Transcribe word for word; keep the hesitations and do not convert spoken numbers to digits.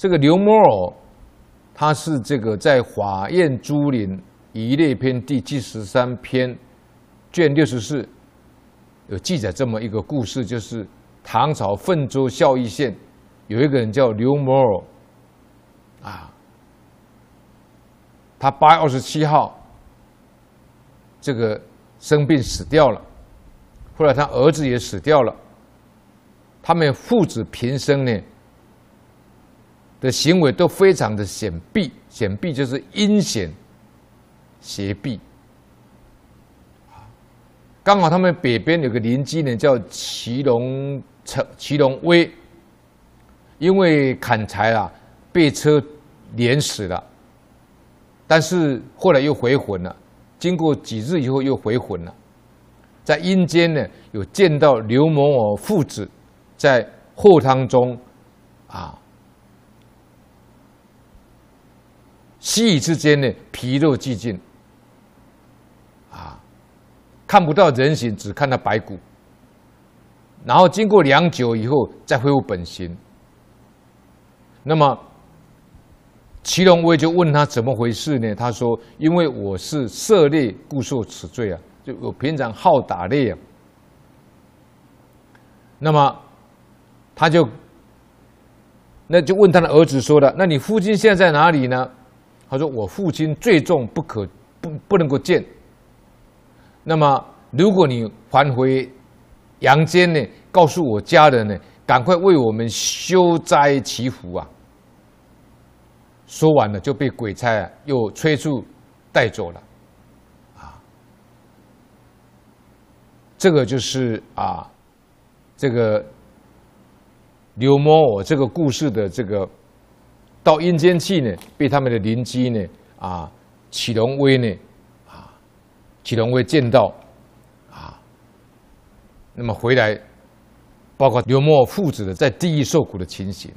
这个刘摩尔，他是这个在《法院租赁一类篇》第七十三篇卷六十四有记载这么一个故事，就是唐朝汾州孝义县有一个人叫刘摩尔，啊，他八月二十七号这个生病死掉了，后来他儿子也死掉了，他们父子平生呢。 的行为都非常的显弊，显弊就是阴险、邪僻。刚好他们北边有个邻居呢，叫祁隆成、祁隆威，因为砍柴啊，被车碾死了。但是后来又回魂了，经过几日以后又回魂了，在阴间呢有见到刘摩尔父子在后汤中啊。 息影之间呢，皮肉俱尽，啊，看不到人形，只看到白骨。然后经过良久以后，再恢复本形。那么，祁隆威就问他怎么回事呢？他说：“因为我是色类，故受此罪啊！就我平常好打猎啊。”那么，他就那就问他的儿子说了：“那你父亲现在在哪里呢？” 他说：“我父亲罪重不可不不能够见。那么，如果你返回阳间呢，告诉我家人呢，赶快为我们修斋祈福啊。”说完了就被鬼差啊又催促带走了。啊，这个就是啊，这个刘摩尔这个故事的这个。 到阴间去呢，被他们的邻居呢，啊，祁隆威呢，啊，祁隆威见到，啊，那么回来，包括刘摩尔父子的在地狱受苦的情形。